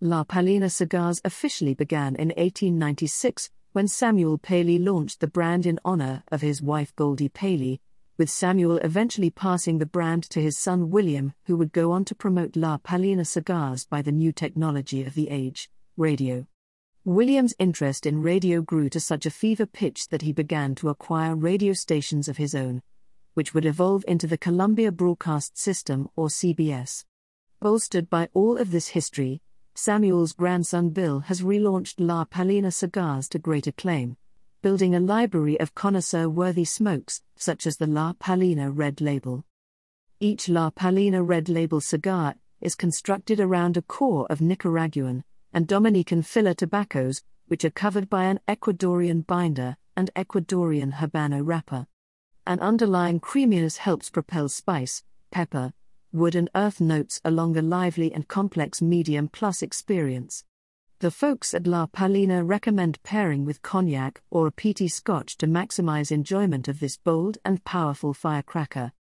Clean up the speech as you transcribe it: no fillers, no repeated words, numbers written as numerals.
La Palina cigars officially began in 1896, when Samuel Paley launched the brand in honor of his wife Goldie Paley, with Samuel eventually passing the brand to his son William, who would go on to promote La Palina cigars by the new technology of the age, radio. William's interest in radio grew to such a fever pitch that he began to acquire radio stations of his own, which would evolve into the Columbia Broadcast System, or CBS. Bolstered by all of this history, Samuel's grandson Bill has relaunched La Palina cigars to great acclaim, building a library of connoisseur-worthy smokes, such as the La Palina Red Label. Each La Palina Red Label cigar is constructed around a core of Nicaraguan and Dominican filler tobaccos, which are covered by an Ecuadorian binder and Ecuadorian Habano wrapper. An underlying creaminess helps propel spice, pepper, wood and earth notes along the lively and complex medium plus experience. The folks at La Palina recommend pairing with cognac or a peaty scotch to maximize enjoyment of this bold and powerful firecracker,